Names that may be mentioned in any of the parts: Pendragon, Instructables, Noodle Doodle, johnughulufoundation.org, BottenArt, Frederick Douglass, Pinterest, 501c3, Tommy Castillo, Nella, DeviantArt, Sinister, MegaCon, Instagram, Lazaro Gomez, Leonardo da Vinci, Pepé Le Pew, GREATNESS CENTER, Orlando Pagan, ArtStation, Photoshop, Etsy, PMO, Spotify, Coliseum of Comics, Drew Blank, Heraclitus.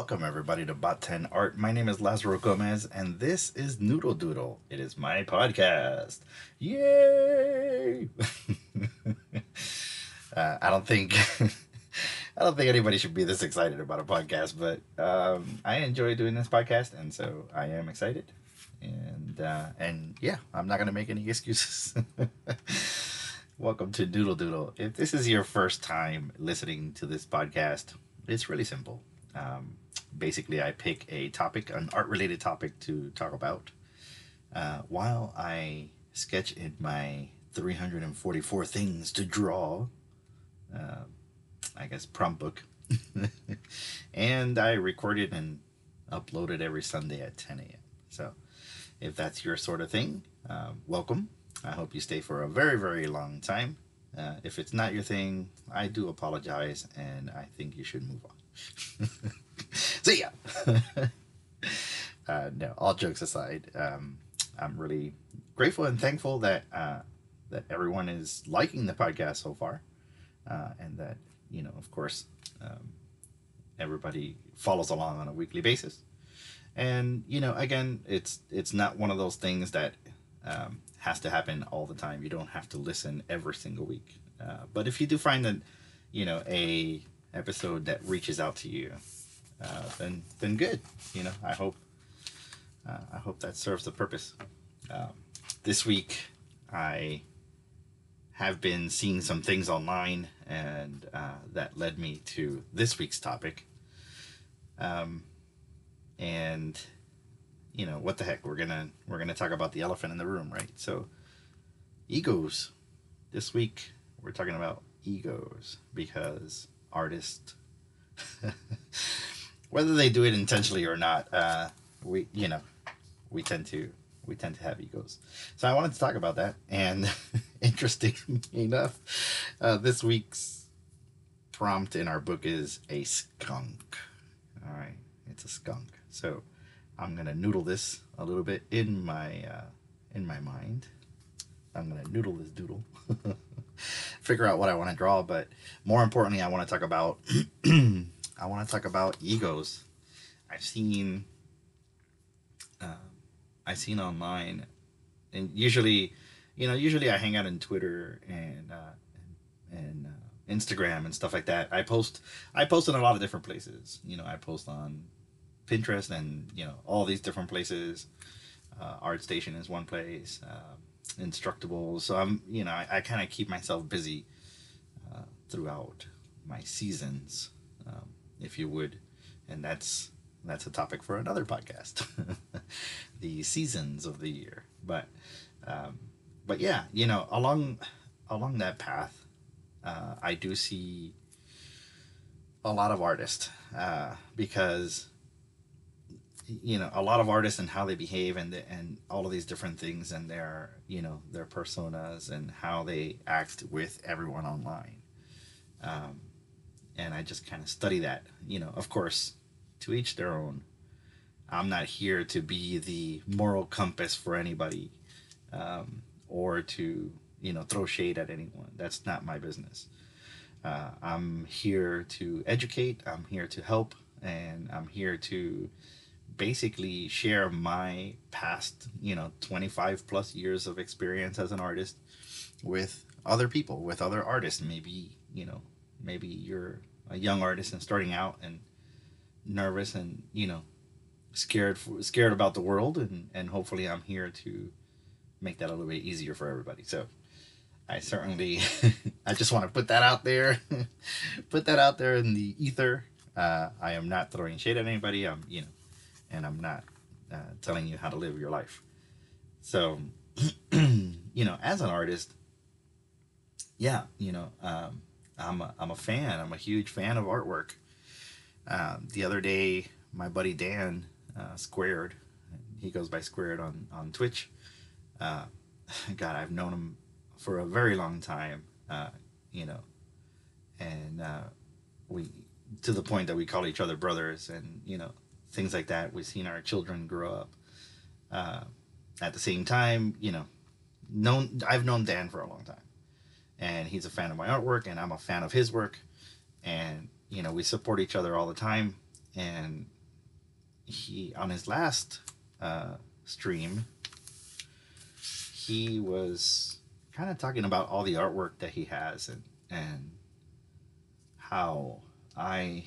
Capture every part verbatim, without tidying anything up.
Welcome everybody to Bot ten Art. My name is Lazaro Gomez and this is Noodle Doodle. It is my podcast. Yay! uh, I don't think I don't think anybody should be this excited about a podcast, but um, I enjoy doing this podcast, and so I am excited. And uh, and yeah, I'm not gonna make any excuses. Welcome to Noodle Doodle. If this is your first time listening to this podcast, it's really simple. Um, basically, I pick a topic, an art-related topic to talk about, uh, while I sketch in my three hundred forty-four things to draw, uh, I guess, prompt book, and I record it and upload it every Sunday at ten a m So, if that's your sort of thing, uh, welcome. I hope you stay for a very, very long time. Uh, if it's not your thing, I do apologize, and I think you should move on. See ya. uh, no, all jokes aside, um, I'm really grateful and thankful that uh, that everyone is liking the podcast so far, uh, and that, you know, of course, um, everybody follows along on a weekly basis. And, you know, again, it's it's not one of those things that um, has to happen all the time. You don't have to listen every single week, uh, but if you do find that, you know, a episode that reaches out to you, uh, then then good. You know, I hope uh, I hope that serves the purpose. Um, this week, I have been seeing some things online, and uh, that led me to this week's topic. Um, and you know, what the heck? We're gonna we're gonna talk about the elephant in the room, right? So, egos. This week, we're talking about egos because artists, whether they do it intentionally or not, uh, we you know we tend to we tend to have egos. So I wanted to talk about that, and interesting enough, uh, this week's prompt in our book is a skunk. All right, it's a skunk. So I'm gonna noodle this a little bit in my uh, in my mind. I'm gonna noodle this doodle. Figure out what I want to draw, but more importantly, I want to talk about I want to talk about egos. I've seen uh, I've seen online, and usually, you know, usually I hang out on Twitter and uh, and uh, Instagram and stuff like that. I post I post in a lot of different places. You know, I post on Pinterest and, you know, all these different places. Uh, ArtStation is one place. Uh, Instructables. So I'm, you know, I, I kind of keep myself busy uh, throughout my seasons, um, if you would, and that's that's a topic for another podcast, the seasons of the year. But, um, but yeah, you know, along along that path, uh, I do see a lot of artists uh, because, you know, a lot of artists and how they behave and the, and all of these different things and their, you know, their personas and how they act with everyone online. Um, and I just kind of study that, you know, of course, to each their own. I'm not here to be the moral compass for anybody, um, or to, you know, throw shade at anyone. That's not my business. Uh, I'm here to educate. I'm here to help. And I'm here to basically share my past, you know, twenty-five plus years of experience as an artist with other people, with other artists. Maybe, you know, maybe you're a young artist and starting out and nervous and, you know, scared, scared about the world. And, and hopefully I'm here to make that a little bit easier for everybody. So I certainly, I just want to put that out there, put that out there in the ether. Uh, I am not throwing shade at anybody. I'm, you know, and I'm not uh, telling you how to live your life. So, you know, as an artist, yeah, you know, um, I'm a, I'm a fan. I'm a huge fan of artwork. Uh, the other day, my buddy Dan uh, Squared, he goes by Squared on, on Twitch. Uh, God, I've known him for a very long time, uh, you know, and uh, we, to the point that we call each other brothers and, you know, things like that. We've seen our children grow up. Uh, at the same time, you know, known I've known Dan for a long time, and he's a fan of my artwork, and I'm a fan of his work, and, you know, we support each other all the time. And he, on his last uh, stream, he was kind of talking about all the artwork that he has and, and how I,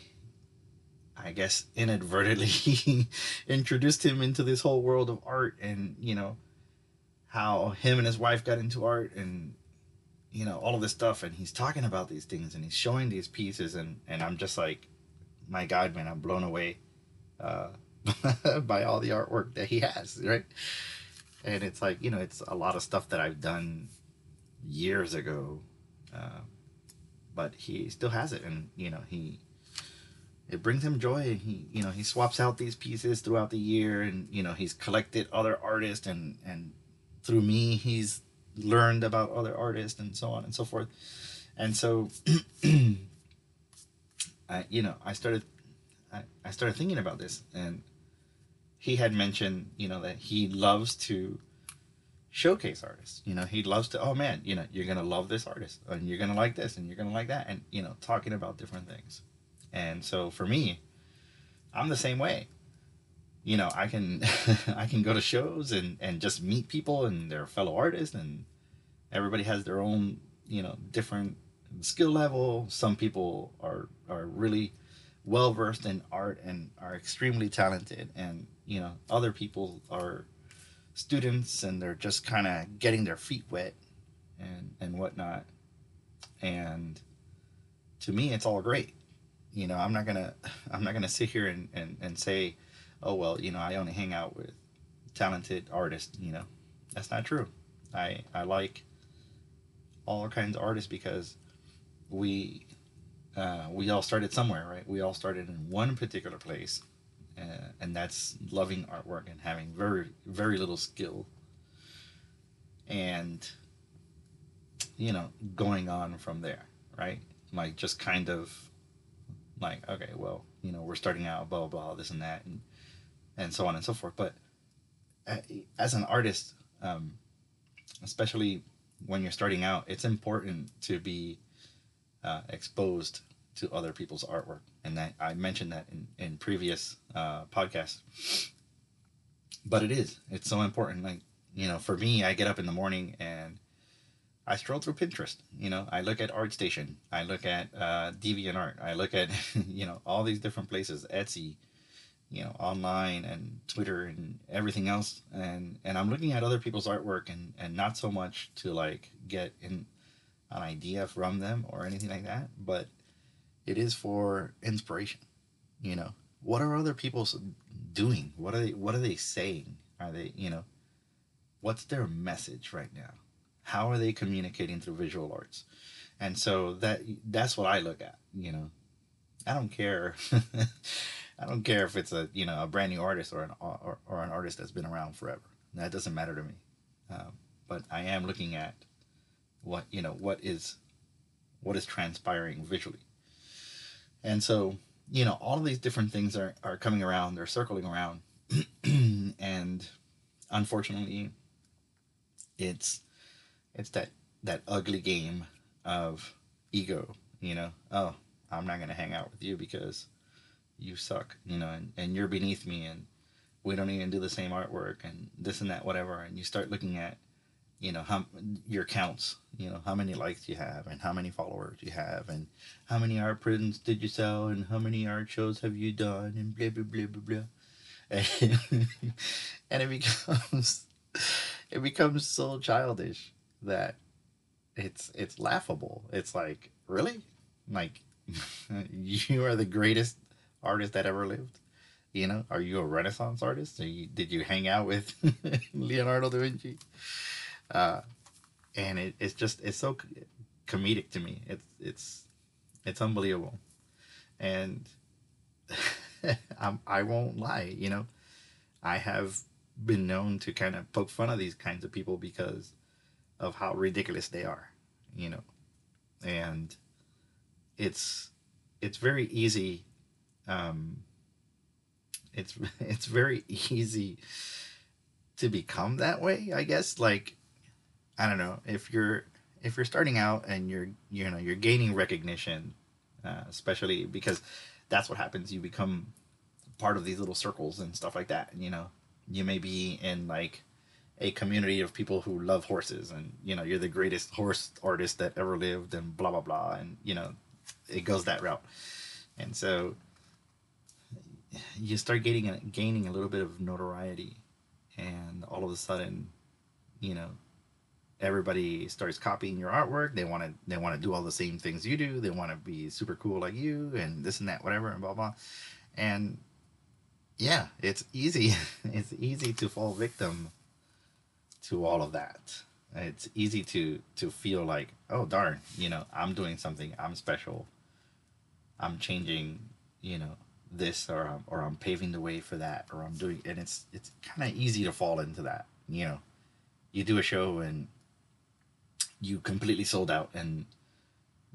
I guess, inadvertently introduced him into this whole world of art, and, you know, how him and his wife got into art and, you know, all of this stuff. And he's talking about these things and he's showing these pieces, and, and I'm just like, my God, man, I'm blown away uh, by all the artwork that he has, right? And it's like, you know, it's a lot of stuff that I've done years ago, uh, but he still has it. And, you know, he, it brings him joy. And he, you know, he swaps out these pieces throughout the year, and, you know, he's collected other artists, and, and through me, he's learned about other artists and so on and so forth. And so, I, you know, I started, I, I started thinking about this, and he had mentioned, you know, that he loves to showcase artists. You know, he loves to, oh man, you know, you're going to love this artist, and you're going to like this, and you're going to like that. And, you know, talking about different things. And so for me, I'm the same way. You know, I can, I can go to shows and, and just meet people and their fellow artists, and everybody has their own, you know, different skill level. Some people are, are really well versed in art and are extremely talented, and, you know, other people are students and they're just kind of getting their feet wet and, and whatnot. And to me, it's all great. You know, I'm not gonna, I'm not gonna sit here and, and, and say, oh, well, you know, I only hang out with talented artists. You know, that's not true. I, I like all kinds of artists, because we, uh, we all started somewhere, right? We all started in one particular place. Uh, and that's loving artwork and having very, very little skill, and, you know, going on from there, right? Like, just kind of like, okay, well, you know, we're starting out, blah, blah, blah, this and that, and, and so on and so forth. But as an artist, um, especially when you're starting out, it's important to be uh, exposed to other people's artwork. And that, I mentioned that in, in previous uh, podcasts, but it is, it's so important. Like, you know, for me, I get up in the morning and I stroll through Pinterest. You know, I look at ArtStation, I look at uh, DeviantArt, I look at, you know, all these different places, Etsy, you know, online and Twitter and everything else. And, and I'm looking at other people's artwork, and, and not so much to like get in an idea from them or anything like that, but it is for inspiration. You know, what are other people doing? What are they, what are they saying? Are they, you know, what's their message right now? How are they communicating through visual arts? And so that, that's what I look at. You know, I don't care. I don't care if it's a, you know, a brand new artist or an, or, or an artist that's been around forever. That doesn't matter to me. Um, but I am looking at what, you know, what is, what is transpiring visually. And so, you know, all of these different things are, are coming around, they're circling around. And unfortunately, it's, it's that, that ugly game of ego, you know, oh, I'm not going to hang out with you because you suck, you know, and, and you're beneath me, and we don't even do the same artwork, and this and that, whatever. And you start looking at, you know, how your counts, you know, how many likes you have and how many followers you have and how many art prints did you sell and how many art shows have you done and blah, blah, blah, blah, blah. And, and it becomes, it becomes so childish that it's, it's laughable. It's like, really? Like, you are the greatest artist that ever lived. You know, are you a Renaissance artist? Are you, did you hang out with Leonardo da Vinci? Uh, and it, it's just, it's so comedic to me. It's, it's, it's unbelievable. And I'm, I won't lie. You know, I have been known to kind of poke fun of these kinds of people because of how ridiculous they are, you know, and it's, it's very easy. Um, it's, it's very easy to become that way, I guess. Like, I don't know, if you're, if you're starting out and you're, you know, you're gaining recognition, uh, especially because that's what happens. You become part of these little circles and stuff like that. You know, you may be in like a community of people who love horses, and you know, you're the greatest horse artist that ever lived, and blah blah blah, and you know, it goes that route. And so you start getting a, gaining a little bit of notoriety, and all of a sudden, you know, everybody starts copying your artwork. They want to they want to do all the same things you do. They want to be super cool like you, and this and that, whatever, and blah blah. And yeah, it's easy. It's easy to fall victim to all of that. It's easy to to feel like, oh darn, you know, I'm doing something. I'm special. I'm changing, you know, this, or I'm, or I'm paving the way for that, or I'm doing, and it's it's kind of easy to fall into that. You know, you do a show and you completely sold out, and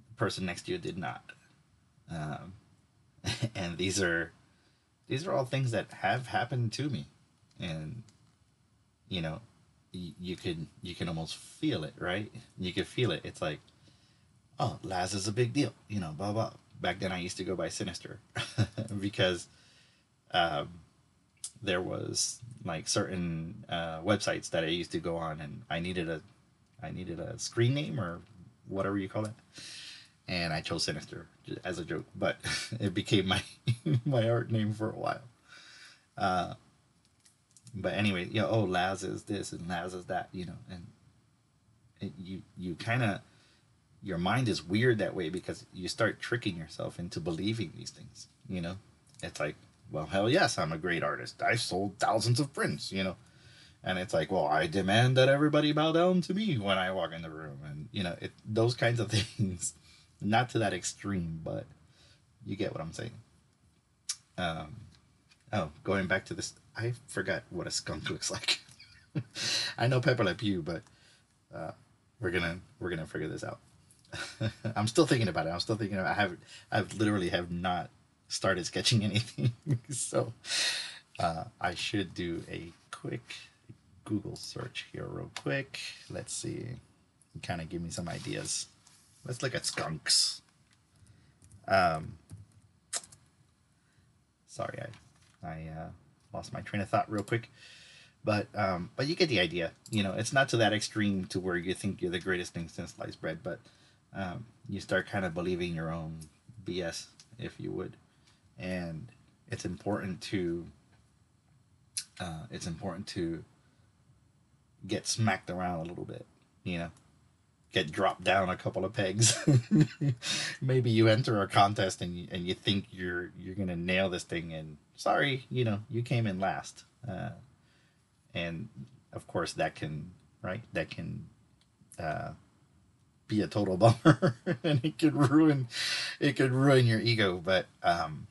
the person next to you did not. Um, and these are these are all things that have happened to me, and you know, y you can you can almost feel it, right? You can feel it. It's like, oh, Laz is a big deal, you know, blah blah. Back then I used to go by Sinister because um, there was like certain uh, websites that I used to go on, and I needed a I needed a screen name or whatever you call it, and I chose Sinister as a joke, but it became my my art name for a while. Uh, but anyway, you know, oh, Laz is this and Laz is that, you know, and it, you you kind of. Your mind is weird that way because you start tricking yourself into believing these things, you know? It's like, well, hell yes, I'm a great artist. I've sold thousands of prints, you know? And it's like, well, I demand that everybody bow down to me when I walk in the room. And, you know, it, those kinds of things. Not to that extreme, but you get what I'm saying. Um, oh, going back to this, I forgot what a skunk looks like. I know Pepé Le Pew, but uh, we're gonna, we're gonna figure this out. I'm still thinking about it. I'm still thinking about it. I have I've literally have not started sketching anything. So uh, I should do a quick Google search here real quick. Let's see. Kind of give me some ideas. Let's look at skunks. Um, sorry, I, I uh, lost my train of thought real quick. But um, but you get the idea. You know, it's not to that extreme to where you think you're the greatest thing since sliced bread, but Um, you start kind of believing your own B S, if you would, and it's important to uh, it's important to get smacked around a little bit, you know, get dropped down a couple of pegs. Maybe you enter a contest and you, and you think you're you're gonna nail this thing, and sorry, you know, you came in last, uh, and of course that can right that can. Uh, be a total bummer and it could ruin it could ruin your ego. But um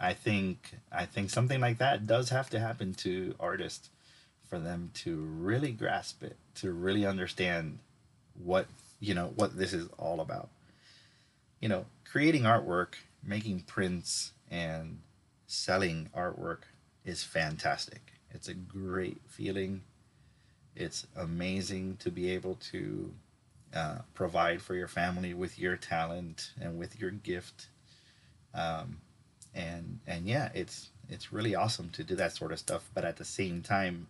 I think I think something like that does have to happen to artists for them to really grasp it, to really understand what you know what this is all about. You know, creating artwork, making prints and selling artwork is fantastic. It's a great feeling. It's amazing to be able to Uh, provide for your family with your talent and with your gift, um, and and yeah, it's it's really awesome to do that sort of stuff. But at the same time,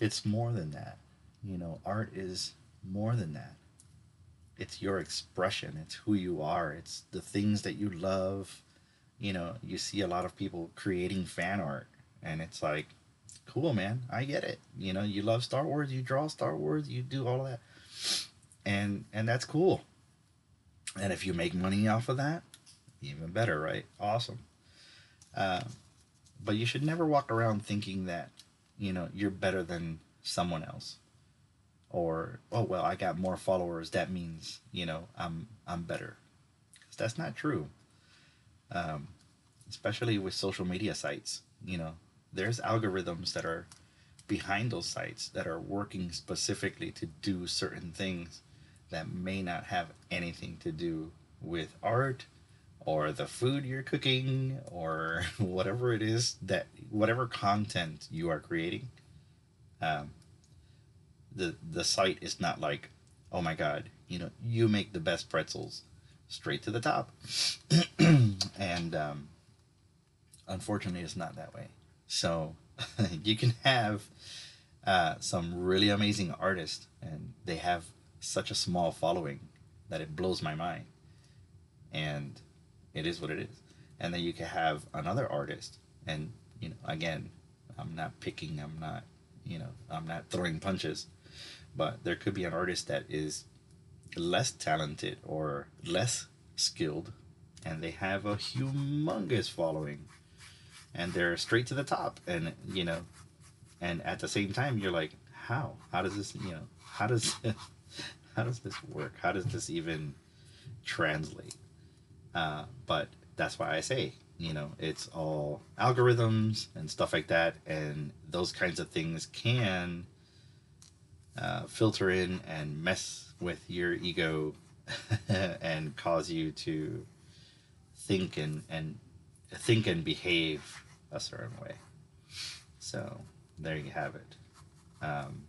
it's more than that. You know, art is more than that. It's your expression. It's who you are. It's the things that you love. You know, you see a lot of people creating fan art, and it's like, cool, man, I get it. You know, you love Star Wars, you draw Star Wars, you do all of that, and and that's cool. And if you make money off of that, even better, right? Awesome. Uh, but you should never walk around thinking that, you know, you're better than someone else, or oh well, I got more followers, that means, you know, I'm I'm better. 'Cause that's not true. Um, especially with social media sites, you know. There's algorithms that are behind those sites that are working specifically to do certain things that may not have anything to do with art or the food you're cooking or whatever it is that, whatever content you are creating. Um, the, the site is not like, oh my God, you know, you make the best pretzels, straight to the top. and, um, unfortunately, it's not that way. So you can have uh, some really amazing artists, and they have such a small following that it blows my mind. And it is what it is. And then you can have another artist, and, you know, again, I'm not picking, I'm not, you know, I'm not throwing punches, but there could be an artist that is less talented or less skilled, and they have a humongous following, and they're straight to the top. And, you know, and at the same time, you're like, how, how does this, you know, how does, how does this work? How does this even translate? Uh, but that's why I say, you know, it's all algorithms and stuff like that. And those kinds of things can uh, filter in and mess with your ego and cause you to think and, and think and behave a certain way. So there you have it. Um,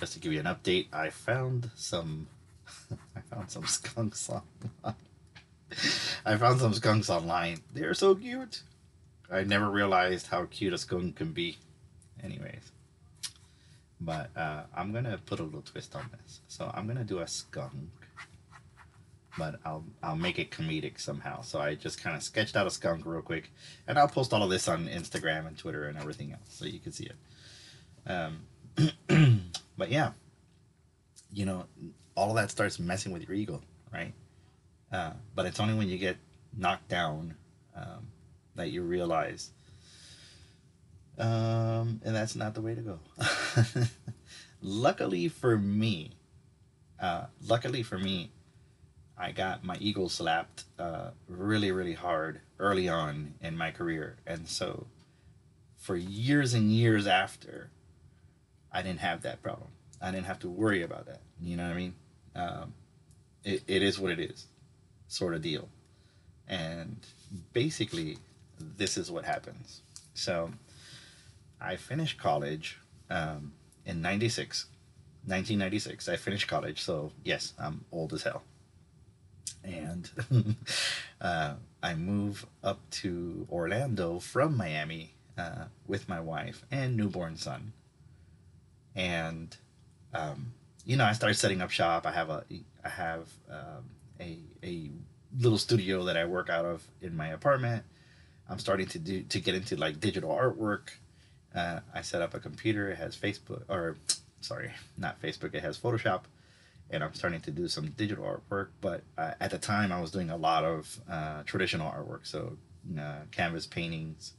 just to give you an update, I found some, I found some skunks online. I found some skunks online. They're so cute. I never realized how cute a skunk can be. Anyways. But uh, I'm going to put a little twist on this. So I'm going to do a skunk. But I'll, I'll make it comedic somehow. So I just kind of sketched out a skunk real quick. And I'll post all of this on Instagram and Twitter and everything else, so you can see it. Um, but yeah. You know, all of that starts messing with your ego, right? Uh, but it's only when you get knocked down um, that you realize um, and that's not the way to go. Luckily for me, uh, luckily for me, I got my ego slapped uh, really, really hard early on in my career. And so for years and years after, I didn't have that problem. I didn't have to worry about that. You know what I mean? Um, it, it is what it is. Sort of deal. And basically this is what happens. So I finished college um, in nineteen ninety-six. I finished college, so yes, I'm old as hell. And uh, I move up to Orlando from Miami uh, with my wife and newborn son. And um, you know, I started setting up shop. I have a I have um, A, a little studio that I work out of in my apartment. I'm starting to do to get into like digital artwork. Uh, I set up a computer. It has Facebook, or sorry, not Facebook. It has Photoshop, and I'm starting to do some digital artwork. But uh, at the time, I was doing a lot of uh, traditional artwork, so uh, canvas paintings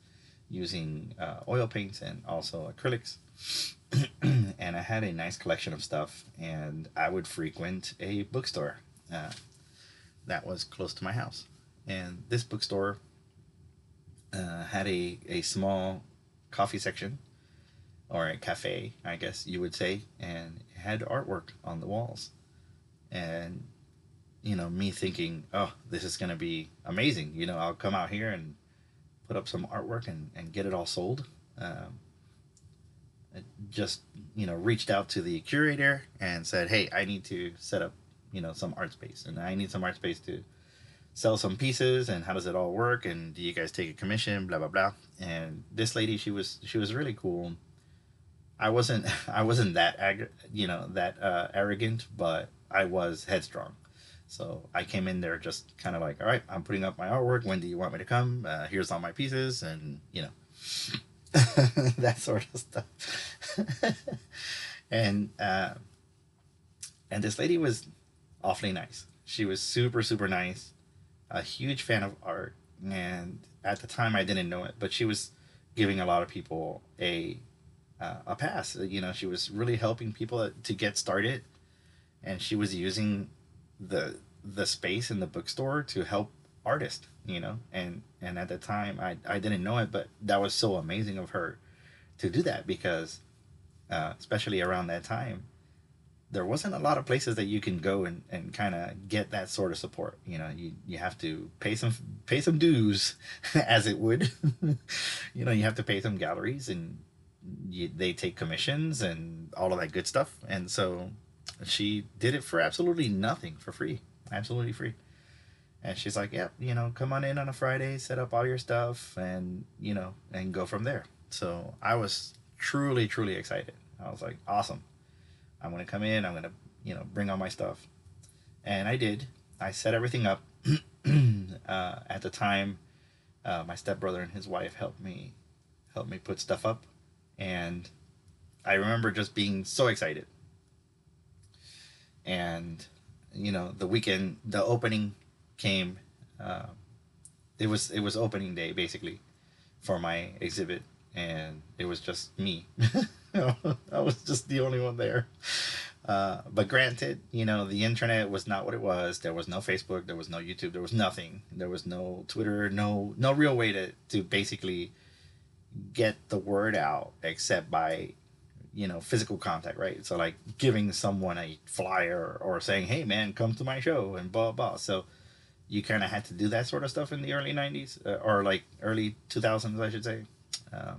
using uh, oil paints and also acrylics. And I had a nice collection of stuff, and I would frequent a bookstore. Uh, that was close to my house. And this bookstore uh, had a, a small coffee section, or a cafe, I guess you would say, and it had artwork on the walls. And, you know, me thinking, oh, this is going to be amazing. You know, I'll come out here and put up some artwork and, and get it all sold. Um, I just, you know, reached out to the curator and said, hey, I need to set up, you know, some art space, and I need some art space to sell some pieces, and how does it all work, and do you guys take a commission, blah blah blah. And this lady, she was she was really cool. I wasn't I wasn't that you know that uh, arrogant, but I was headstrong. So I came in there just kind of like, all right, I'm putting up my artwork, when do you want me to come, uh, here's all my pieces, and you know, that sort of stuff. And uh, and this lady was awfully nice. She was super, super nice, a huge fan of art. And at the time I didn't know it, but she was giving a lot of people a, uh, a pass. You know, she was really helping people to get started. And she was using the, the space in the bookstore to help artists, you know, and, and at the time I, I didn't know it, but that was so amazing of her to do that, because, uh, especially around that time, there wasn't a lot of places that you can go and, and kind of get that sort of support. You know, you, you have to pay some, pay some dues, as it would, you know, you have to pay some galleries, and you, they take commissions and all of that good stuff. And so she did it for absolutely nothing, for free, absolutely free. And she's like, yep, you know, come on in on a Friday, set up all your stuff, and, you know, and go from there. So I was truly, truly excited. I was like, awesome. I'm going to come in. I'm going to, you know, bring all my stuff. And I did. I set everything up. uh, at the time, uh, my stepbrother and his wife helped me, helped me put stuff up. And I remember just being so excited. And, you know, the weekend, the opening came, uh, it was it was opening day basically for my exhibit, and it was just me. I was just the only one there. Uh, but granted, you know, the internet was not what it was. There was no Facebook, there was no YouTube, there was nothing. There was no Twitter, no no real way to, to basically get the word out except by, you know, physical contact, right? So like giving someone a flyer or saying, hey man, come to my show and blah, blah. So you kind of had to do that sort of stuff in the early nineties, uh, or like early two thousands, I should say,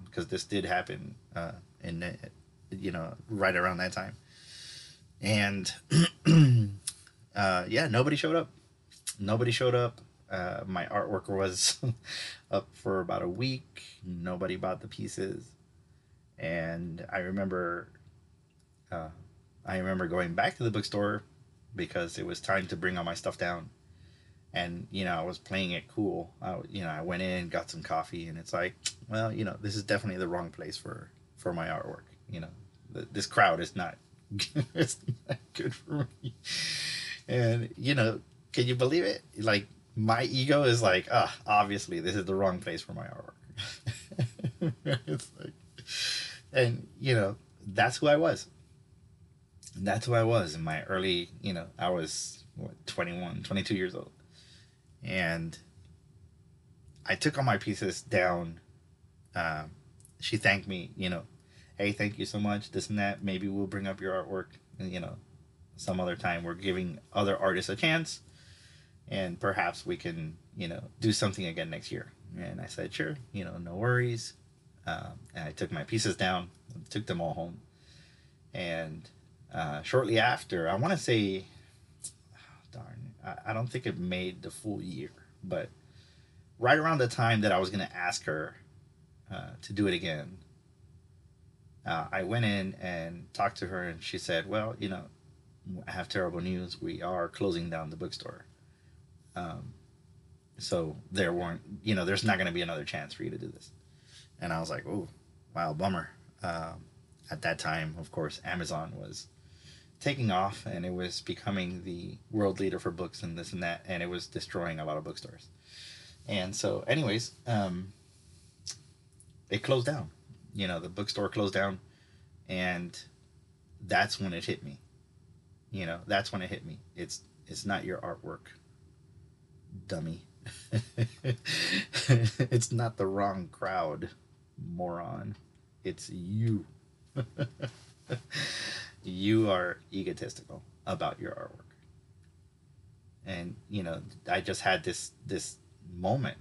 because um, this did happen uh, in, uh, you know, right around that time. And uh, yeah, nobody showed up. Nobody showed up. Uh, my artwork was up for about a week. Nobody bought the pieces. And I remember, uh, I remember going back to the bookstore because it was time to bring all my stuff down. And, you know, I was playing it cool. I, you know, I went in, got some coffee, and it's like, well, you know, this is definitely the wrong place for, for my artwork. You know, the, this crowd is not, it's not good for me. And, you know, can you believe it? Like, my ego is like, ah, oh, obviously, this is the wrong place for my artwork. It's like, and, you know, that's who I was. That's who I was in my early, you know, I was, what, twenty-one, twenty-two years old. And I took all my pieces down. Um, she thanked me, you know, hey, thank you so much, this and that. Maybe we'll bring up your artwork, you know, some other time. We're giving other artists a chance, and perhaps we can, you know, do something again next year. And I said, sure, you know, no worries. Um, and I took my pieces down, took them all home. And uh, shortly after, I want to say, I don't think it made the full year, but right around the time that I was going to ask her uh, to do it again, uh, I went in and talked to her, and she said, well, you know, I have terrible news. We are closing down the bookstore. Um, so there weren't, you know, there's not going to be another chance for you to do this. And I was like, oh, wow, bummer. Um, at that time, of course, Amazon was taking off, and it was becoming the world leader for books and this and that, and it was destroying a lot of bookstores. And so anyways, um, it closed down, you know, the bookstore closed down. And that's when it hit me, you know, that's when it hit me. It's, it's not your artwork, dummy. It's not the wrong crowd, moron. It's you. You are egotistical about your artwork. And, you know, I just had this this moment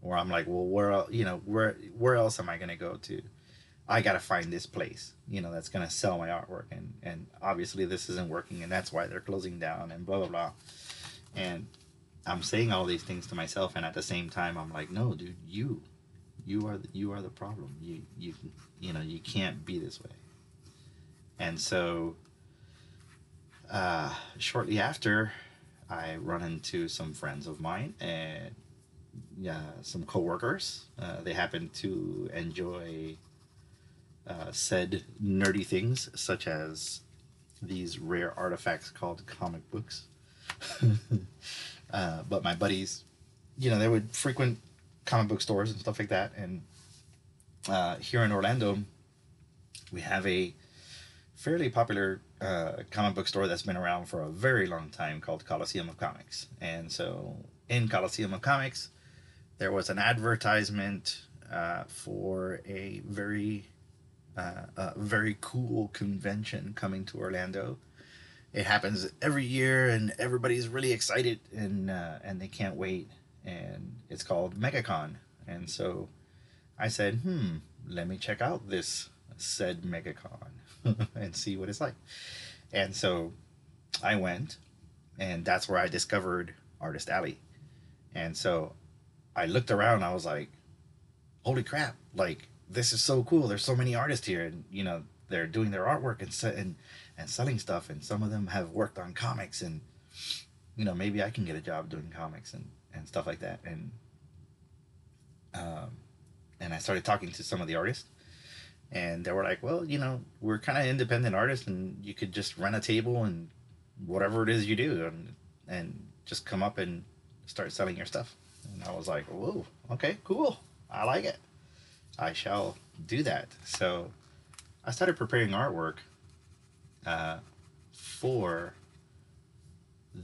where I'm like, well, where, you know, where where else am I going to go to? I got to find this place, you know, that's going to sell my artwork. And, and obviously this isn't working, and that's why they're closing down and blah, blah, blah. And I'm saying all these things to myself, and at the same time, I'm like, no, dude, you, you are the, you are the problem. You, you, you know, you can't be this way. And so uh, shortly after, I run into some friends of mine and uh, some coworkers. Uh, they happen to enjoy uh, said nerdy things, such as these rare artifacts called comic books. uh, but my buddies, you know, they would frequent comic book stores and stuff like that. And uh, here in Orlando, we have a fairly popular uh, comic book store that's been around for a very long time called Coliseum of Comics. And so in Coliseum of Comics, there was an advertisement uh, for a very, uh, a very cool convention coming to Orlando. It happens every year, and everybody's really excited, and uh, and they can't wait. And it's called MegaCon. And so I said, hmm, let me check out this said MegaCon and see what it's like. And so I went, and that's where I discovered Artist Alley. And so I looked around, I was like, holy crap, like, this is so cool. There's so many artists here, and, you know, they're doing their artwork and, and, and selling stuff, and some of them have worked on comics, and, you know, maybe I can get a job doing comics and, and stuff like that. And, um, and I started talking to some of the artists, and they were like, well, you know, we're kind of independent artists, and you could just rent a table and whatever it is you do, and, and just come up and start selling your stuff. And I was like, whoa, okay, cool. I like it. I shall do that. So I started preparing artwork uh, for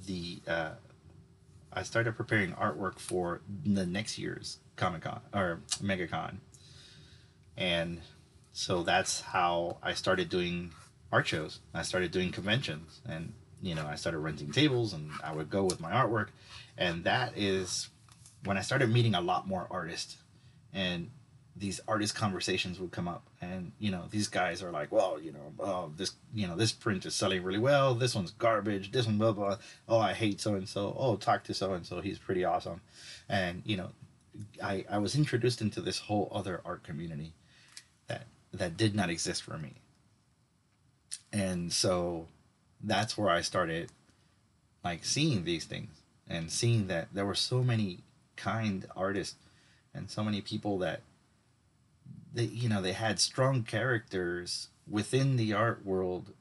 the, uh, I started preparing artwork for the next year's Comic-Con or MegaCon. And so that's how I started doing art shows. I started doing conventions, and, you know, I started renting tables, and I would go with my artwork. And that is when I started meeting a lot more artists, and these artist conversations would come up, and, you know, these guys are like, well, you know, oh, this, you know, this print is selling really well. This one's garbage. This one, blah, blah. Oh, I hate so-and-so. Oh, talk to so-and-so. He's pretty awesome. And, you know, I, I was introduced into this whole other art community that, that did not exist for me. And so that's where I started, like, seeing these things and seeing that there were so many kind artists and so many people that, They, you know, they had strong characters within the art world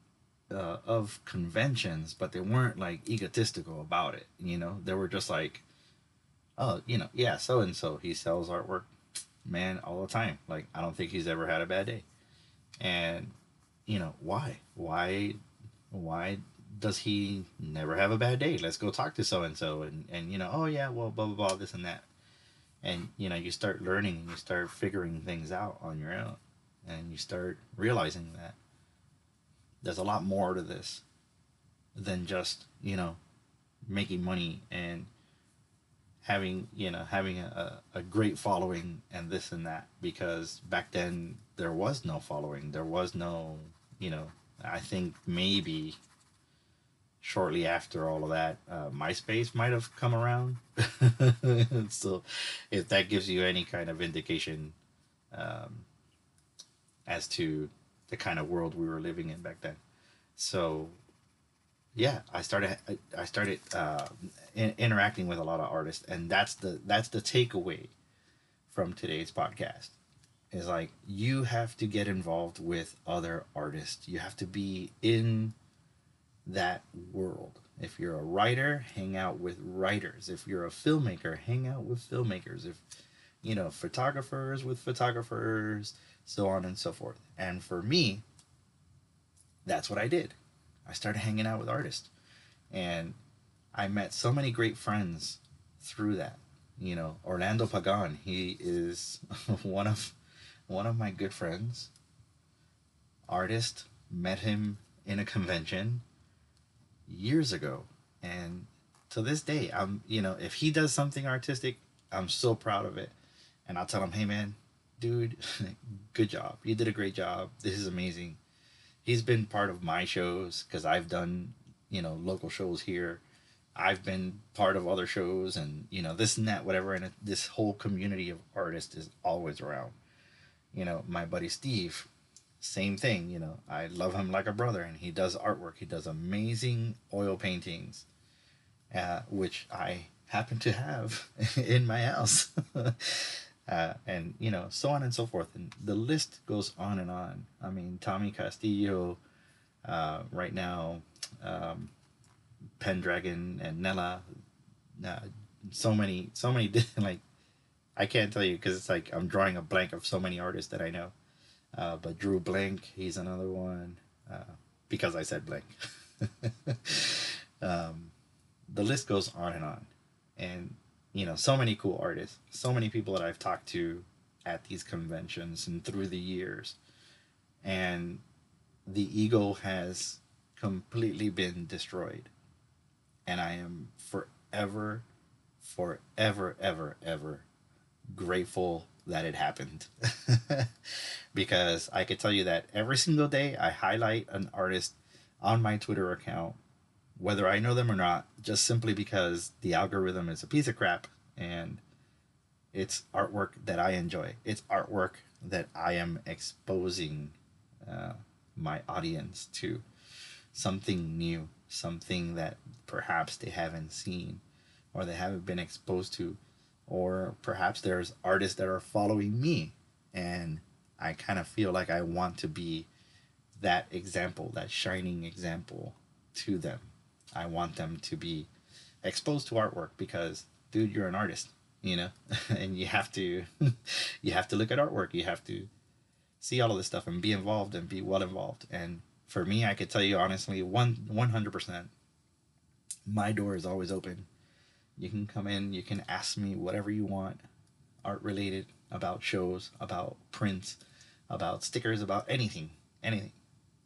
uh, of conventions, but they weren't, like, egotistical about it, you know? They were just like, oh, you know, yeah, so-and-so, he sells artwork, man, all the time. Like, I don't think he's ever had a bad day. And, you know, why? Why why does he never have a bad day? Let's go talk to so-and-so. And, and, you know, oh, yeah, well, blah, blah, blah, this and that. And, you know, you start learning, and you start figuring things out on your own, and you start realizing that there's a lot more to this than just, you know, making money and having, you know, having a, a great following and this and that, because back then there was no following. There was no, you know, I think maybe shortly after all of that, uh, MySpace might have come around. So if that gives you any kind of indication um, as to the kind of world we were living in back then. So yeah, I started I, I started uh, in, interacting with a lot of artists, and that's the that's the takeaway from today's podcast. Is like, you have to get involved with other artists. You have to be in that world. If you're a writer, hang out with writers. If you're a filmmaker, hang out with filmmakers. If, you know, photographers, with photographers, so on and so forth. And for me, that's what I did. I started hanging out with artists, and I met so many great friends through that. You know, Orlando Pagan, he is one of one of my good friends. Artist, met him in a convention years ago, and to this day, I'm, you know, if he does something artistic, I'm so proud of it, and I'll tell him, hey man, dude, good job, you did a great job, this is amazing. He's been part of my shows, because I've done, you know, local shows here, I've been part of other shows, and, you know, this and that, whatever. And it, this whole community of artists is always around. You know, my buddy Steve, same thing, you know, I love him like a brother, and he does artwork. He does amazing oil paintings, uh, which I happen to have in my house. uh, and, you know, so on and so forth. And the list goes on and on. I mean, Tommy Castillo, uh, right now, um, Pendragon and Nella, uh, so many, so many, like, I can't tell you, because it's like I'm drawing a blank of so many artists that I know. Uh, but Drew Blank, he's another one, uh, because I said Blank. um, the list goes on and on. And, you know, so many cool artists, so many people that I've talked to at these conventions and through the years. And the ego has completely been destroyed. And I am forever, forever, ever, ever grateful that it happened. Because I could tell you that every single day I highlight an artist on my Twitter account whether I know them or not, just simply because the algorithm is a piece of crap and it's artwork that I enjoy. It's artwork that I am exposing uh, my audience to, something new, something that perhaps they haven't seen or they haven't been exposed to, or perhaps there's artists that are following me and I kind of feel like I want to be that example, that shining example to them. I want them to be exposed to artwork because, dude, you're an artist, you know, and you have to, you have to look at artwork. You have to see all of this stuff and be involved and be well involved. And for me, I could tell you honestly, one, one hundred percent, my door is always open. You can come in, you can ask me whatever you want, art related, about shows, about prints, about stickers, about anything, anything.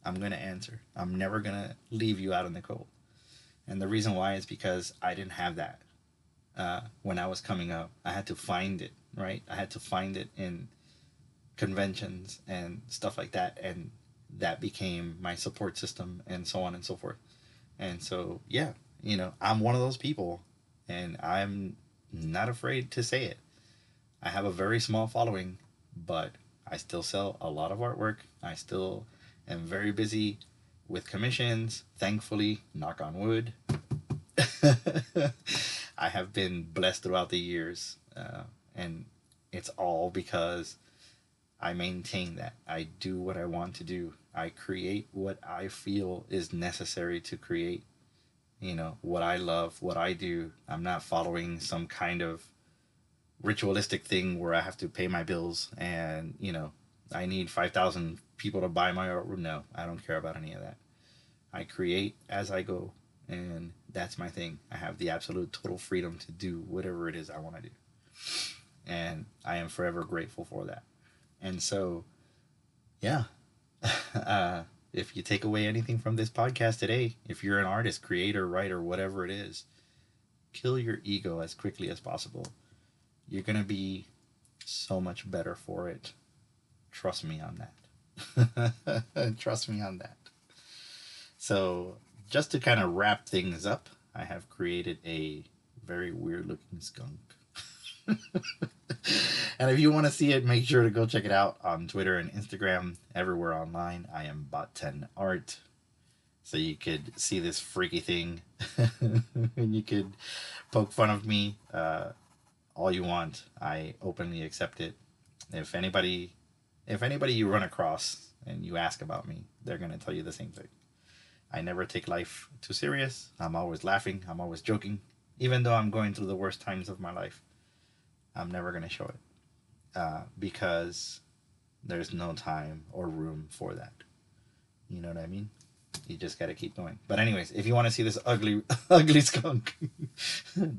I'm going to answer. I'm never going to leave you out in the cold. And the reason why is because I didn't have that uh, when I was coming up. I had to find it, right? I had to find it in conventions and stuff like that. And that became my support system and so on and so forth. And so, yeah, you know, I'm one of those people and I'm not afraid to say it. I have a very small following, but I still sell a lot of artwork. I still... I'm very busy with commissions, thankfully, knock on wood. I have been blessed throughout the years, uh, and it's all because I maintain that. I do what I want to do. I create what I feel is necessary to create, you know, what I love, what I do. I'm not following some kind of ritualistic thing where I have to pay my bills and, you know, I need five thousand people to buy my art. No, I don't care about any of that. I create as I go, and that's my thing. I have the absolute total freedom to do whatever it is I want to do, and I am forever grateful for that. And so, yeah, uh, if you take away anything from this podcast today, if you're an artist, creator, writer, whatever it is, kill your ego as quickly as possible. You're going to be so much better for it. Trust me on that. Trust me on that. So just to kind of wrap things up, I have created a very weird looking skunk. And if you want to see it, make sure to go check it out on Twitter and Instagram, everywhere online. I am BottenArt. So you could see this freaky thing and you could poke fun of me uh, all you want. I openly accept it. If anybody... If anybody you run across and you ask about me, they're going to tell you the same thing. I never take life too serious. I'm always laughing. I'm always joking. Even though I'm going through the worst times of my life, I'm never going to show it. Uh, because there's no time or room for that. You know what I mean? You just got to keep going. But anyways, if you want to see this ugly, ugly skunk,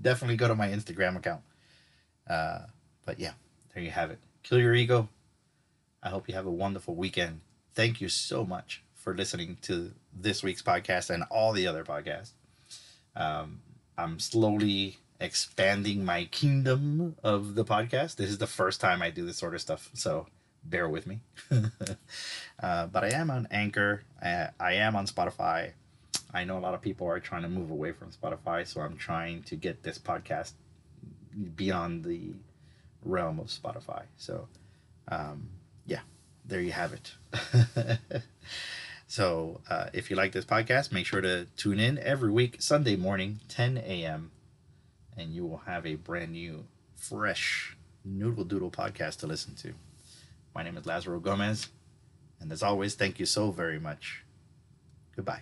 definitely go to my Instagram account. Uh, but yeah, there you have it. Kill your ego. I hope you have a wonderful weekend. Thank you so much for listening to this week's podcast and all the other podcasts. Um, I'm slowly expanding my kingdom of the podcast. This is the first time I do this sort of stuff, so bear with me. uh, but I am on Anchor. I, I am on Spotify. I know a lot of people are trying to move away from Spotify, so I'm trying to get this podcast beyond the realm of Spotify. So, um, yeah, there you have it. So uh, if you like this podcast, make sure to tune in every week, Sunday morning, ten a.m., and you will have a brand new, fresh Noodle Doodle podcast to listen to. My name is Lazaro Gomez, and as always, thank you so very much. Goodbye.